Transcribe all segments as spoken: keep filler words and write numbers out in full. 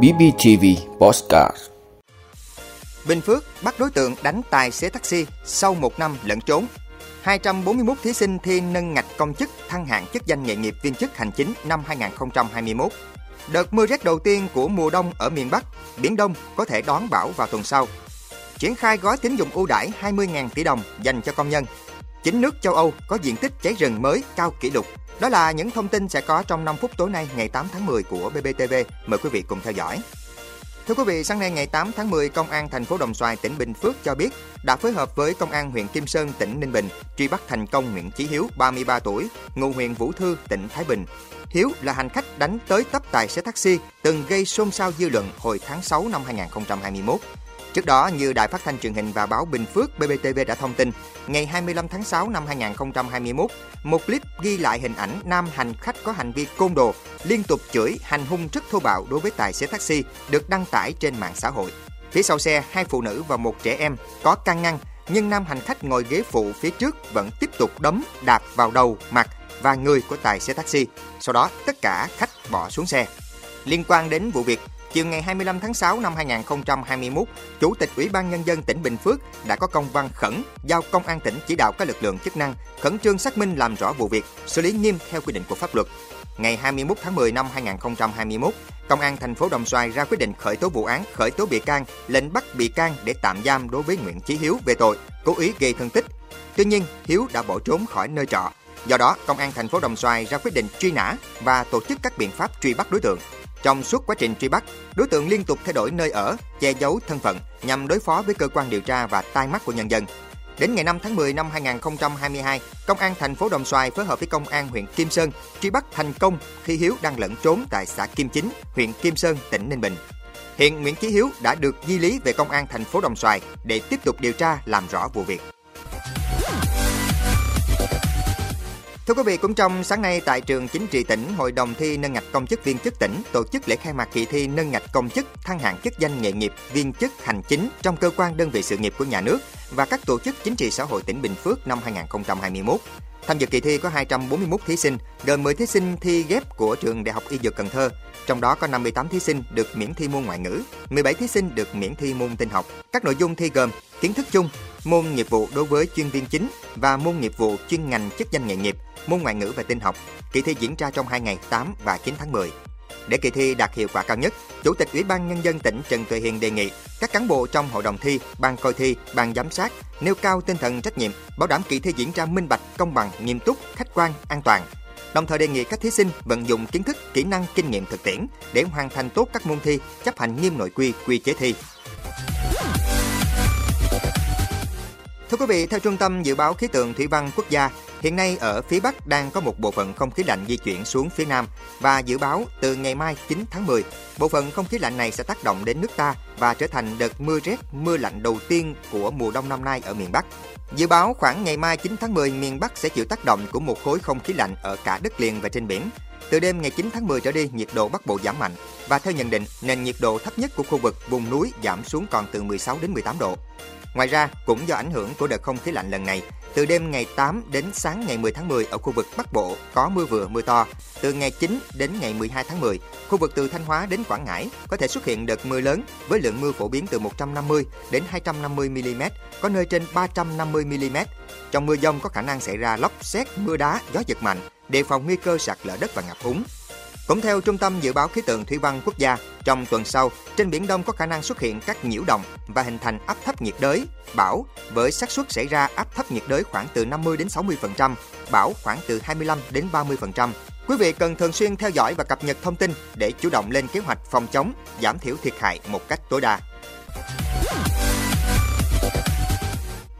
bê pê tê vê Podcast. Bình Phước bắt đối tượng đánh tài xế taxi sau một năm lẫn trốn. hai trăm bốn mươi mốt thí sinh thi nâng ngạch công chức, thăng hạng chức danh nghề nghiệp viên chức hành chính năm hai không hai mốt. Đợt mưa rét đầu tiên của mùa đông ở miền Bắc, Biển Đông có thể đón bão vào tuần sau. Triển khai gói tín dụng ưu đãi hai mươi nghìn tỷ đồng dành cho công nhân. Chín nước châu Âu có diện tích cháy rừng mới cao kỷ lục. Đó là những thông tin sẽ có trong năm phút tối nay ngày tám tháng mười của bê pê tê vê. Mời quý vị cùng theo dõi. Thưa quý vị, sáng nay ngày tám tháng mười, Công an thành phố Đồng Xoài, tỉnh Bình Phước cho biết đã phối hợp với Công an huyện Kim Sơn, tỉnh Ninh Bình truy bắt thành công Nguyễn Chí Hiếu, ba mươi ba tuổi, ngụ huyện Vũ Thư, tỉnh Thái Bình. Hiếu là hành khách đánh tới tấp tài xế taxi từng gây xôn xao dư luận hồi tháng sáu năm hai nghìn không trăm hai mươi mốt. Trước đó, như Đài Phát thanh Truyền hình và báo Bình Phước bê pê tê vê đã thông tin, ngày hai mươi lăm tháng sáu năm hai nghìn không trăm hai mươi mốt, một clip ghi lại hình ảnh nam hành khách có hành vi côn đồ, liên tục chửi, hành hung rất thô bạo đối với tài xế taxi được đăng tải trên mạng xã hội. Phía sau xe, hai phụ nữ và một trẻ em có can ngăn, nhưng nam hành khách ngồi ghế phụ phía trước vẫn tiếp tục đấm, đạp vào đầu, mặt và người của tài xế taxi. Sau đó, tất cả khách bỏ xuống xe. Liên quan đến vụ việc, chiều ngày hai mươi lăm tháng sáu năm hai nghìn không trăm hai mươi mốt, Chủ tịch Ủy ban Nhân dân tỉnh Bình Phước đã có công văn khẩn giao Công an tỉnh chỉ đạo các lực lượng chức năng khẩn trương xác minh làm rõ vụ việc, xử lý nghiêm theo quy định của pháp luật. Ngày hai mươi mốt tháng mười năm hai nghìn không trăm hai mươi mốt, Công an thành phố Đồng Xoài ra quyết định khởi tố vụ án, khởi tố bị can, lệnh bắt bị can để tạm giam đối với Nguyễn Chí Hiếu về tội cố ý gây thương tích. Tuy nhiên, Hiếu đã bỏ trốn khỏi nơi trọ. Do đó, Công an thành phố Đồng Xoài ra quyết định truy nã và tổ chức các biện pháp truy bắt đối tượng. Trong suốt quá trình truy bắt, đối tượng liên tục thay đổi nơi ở, che giấu thân phận nhằm đối phó với cơ quan điều tra và tai mắt của nhân dân. Đến ngày năm tháng mười năm hai nghìn không trăm hai mươi hai, Công an thành phố Đồng Xoài phối hợp với Công an huyện Kim Sơn truy bắt thành công khi Hiếu đang lẫn trốn tại xã Kim Chính, huyện Kim Sơn, tỉnh Ninh Bình. Hiện Nguyễn Chí Hiếu đã được di lý về Công an thành phố Đồng Xoài để tiếp tục điều tra làm rõ vụ việc. Thưa quý vị, cũng trong sáng nay tại trường chính trị tỉnh, Hội đồng thi nâng ngạch công chức viên chức tỉnh tổ chức lễ khai mạc kỳ thi nâng ngạch công chức, thăng hạng chức danh nghề nghiệp viên chức hành chính trong cơ quan đơn vị sự nghiệp của nhà nước và các tổ chức chính trị xã hội tỉnh Bình Phước năm hai nghìn không trăm hai mươi mốt. Tham dự kỳ thi có hai trăm bốn mươi mốt thí sinh, gồm mười thí sinh thi ghép của trường Đại học Y Dược Cần Thơ, trong đó có năm mươi tám thí sinh được miễn thi môn ngoại ngữ, mười bảy thí sinh được miễn thi môn tin học. Các nội dung thi gồm kiến thức chung, môn nghiệp vụ đối với chuyên viên chính và môn nghiệp vụ chuyên ngành chức danh nghề nghiệp, môn ngoại ngữ và tin học. Kỳ thi diễn ra trong hai ngày tám và chín tháng mười. Để kỳ thi đạt hiệu quả cao nhất, Chủ tịch Ủy ban Nhân dân tỉnh Trần Tự Hiền đề nghị các cán bộ trong hội đồng thi, ban coi thi, ban giám sát nêu cao tinh thần trách nhiệm, bảo đảm kỳ thi diễn ra minh bạch, công bằng, nghiêm túc, khách quan, an toàn. Đồng thời đề nghị các thí sinh vận dụng kiến thức, kỹ năng, kinh nghiệm thực tiễn để hoàn thành tốt các môn thi, chấp hành nghiêm nội quy, quy chế thi. Thưa quý vị, theo Trung tâm Dự báo Khí tượng Thủy văn Quốc gia, hiện nay ở phía Bắc đang có một bộ phận không khí lạnh di chuyển xuống phía Nam và dự báo từ ngày mai chín tháng mười, bộ phận không khí lạnh này sẽ tác động đến nước ta và trở thành đợt mưa rét, mưa lạnh đầu tiên của mùa đông năm nay ở miền Bắc. Dự báo khoảng ngày mai chín tháng mười, miền Bắc sẽ chịu tác động của một khối không khí lạnh ở cả đất liền và trên biển. Từ đêm ngày chín tháng mười trở đi, nhiệt độ Bắc Bộ giảm mạnh và theo nhận định, nền nhiệt độ thấp nhất của khu vực vùng núi giảm xuống còn từ mười sáu đến mười tám độ. Ngoài ra, cũng do ảnh hưởng của đợt không khí lạnh lần này, từ đêm ngày tám đến sáng ngày mười tháng mười ở khu vực Bắc Bộ có mưa vừa mưa to. Từ ngày chín đến ngày mười hai tháng mười, khu vực từ Thanh Hóa đến Quảng Ngãi có thể xuất hiện đợt mưa lớn với lượng mưa phổ biến từ một trăm năm mươi đến hai trăm năm mươi mi li mét, có nơi trên ba trăm năm mươi mi li mét. Trong mưa dông có khả năng xảy ra lốc sét, mưa đá, gió giật mạnh, đề phòng nguy cơ sạt lở đất và ngập úng. Cũng theo Trung tâm Dự báo Khí tượng Thủy văn Quốc gia, trong tuần sau, trên Biển Đông có khả năng xuất hiện các nhiễu động và hình thành áp thấp nhiệt đới, bão, với xác suất xảy ra áp thấp nhiệt đới khoảng từ năm mươi đến sáu mươi phần trăm, bão khoảng từ hai mươi lăm đến ba mươi phần trăm. Quý vị cần thường xuyên theo dõi và cập nhật thông tin để chủ động lên kế hoạch phòng chống, giảm thiểu thiệt hại một cách tối đa.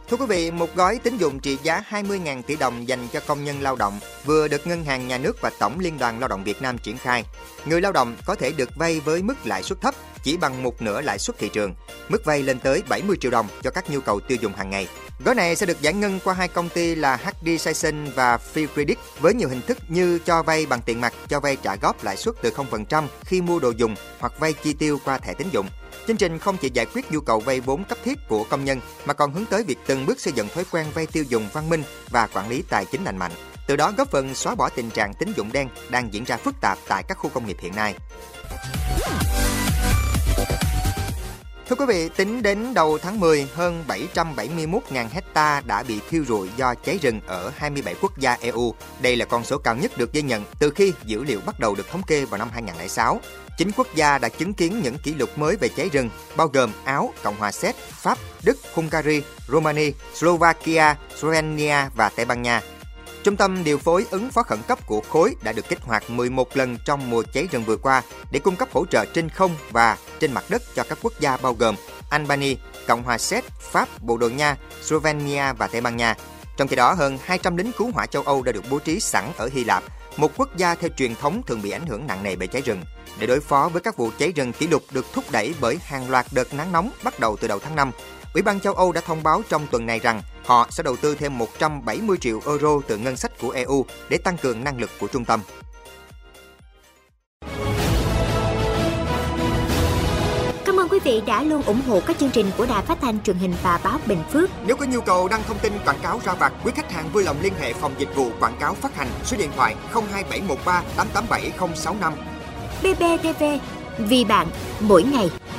Thưa quý vị, một gói tín dụng trị giá hai mươi nghìn tỷ đồng dành cho công nhân lao động vừa được Ngân hàng Nhà nước và Tổng Liên đoàn Lao động Việt Nam triển khai. Người lao động có thể được vay với mức lãi suất thấp, chỉ bằng một nửa lãi suất thị trường. Mức vay lên tới bảy mươi triệu đồng cho các nhu cầu tiêu dùng hàng ngày. Gói này sẽ được giải ngân qua hai công ty là hát đê Saison và ép e Credit với nhiều hình thức như cho vay bằng tiền mặt, cho vay trả góp lãi suất từ không phần trăm khi mua đồ dùng hoặc vay chi tiêu qua thẻ tín dụng. Chương trình không chỉ giải quyết nhu cầu vay vốn cấp thiết của công nhân mà còn hướng tới việc từng bước xây dựng thói quen vay tiêu dùng văn minh và quản lý tài chính lành mạnh. Từ đó góp phần xóa bỏ tình trạng tín dụng đen đang diễn ra phức tạp tại các khu công nghiệp hiện nay. Thưa quý vị, tính đến đầu tháng mười, hơn bảy trăm bảy mươi mốt nghìn hecta đã bị thiêu rụi do cháy rừng ở hai mươi bảy quốc gia e u. Đây là con số cao nhất được ghi nhận từ khi dữ liệu bắt đầu được thống kê vào năm hai nghìn không trăm lẻ sáu. Chín quốc gia đã chứng kiến những kỷ lục mới về cháy rừng, bao gồm Áo, Cộng hòa Séc, Pháp, Đức, Hungary, Romania, Slovakia, Slovenia và Tây Ban Nha. Trung tâm điều phối ứng phó khẩn cấp của khối đã được kích hoạt mười một lần trong mùa cháy rừng vừa qua để cung cấp hỗ trợ trên không và trên mặt đất cho các quốc gia bao gồm Albania, Cộng hòa Séc, Pháp, Bồ Đào Nha, Slovenia và Tây Ban Nha. Trong khi đó, hơn hai trăm lính cứu hỏa châu Âu đã được bố trí sẵn ở Hy Lạp, một quốc gia theo truyền thống thường bị ảnh hưởng nặng nề bởi cháy rừng. Để đối phó với các vụ cháy rừng kỷ lục được thúc đẩy bởi hàng loạt đợt nắng nóng bắt đầu từ đầu tháng năm, Ủy ban châu Âu đã thông báo trong tuần này rằng họ sẽ đầu tư thêm một trăm bảy mươi triệu euro từ ngân sách của e u để tăng cường năng lực của trung tâm. Cảm ơn quý vị đã luôn ủng hộ các chương trình của Đài Phát thanh Truyền hình và Báo Bình Phước. Nếu có nhu cầu đăng thông tin quảng cáo ra vặt, quý khách hàng vui lòng liên hệ phòng dịch vụ quảng cáo phát hành số điện thoại không hai bảy một ba tám tám bảy không sáu năm. bê pê tê vê, vì bạn mỗi ngày.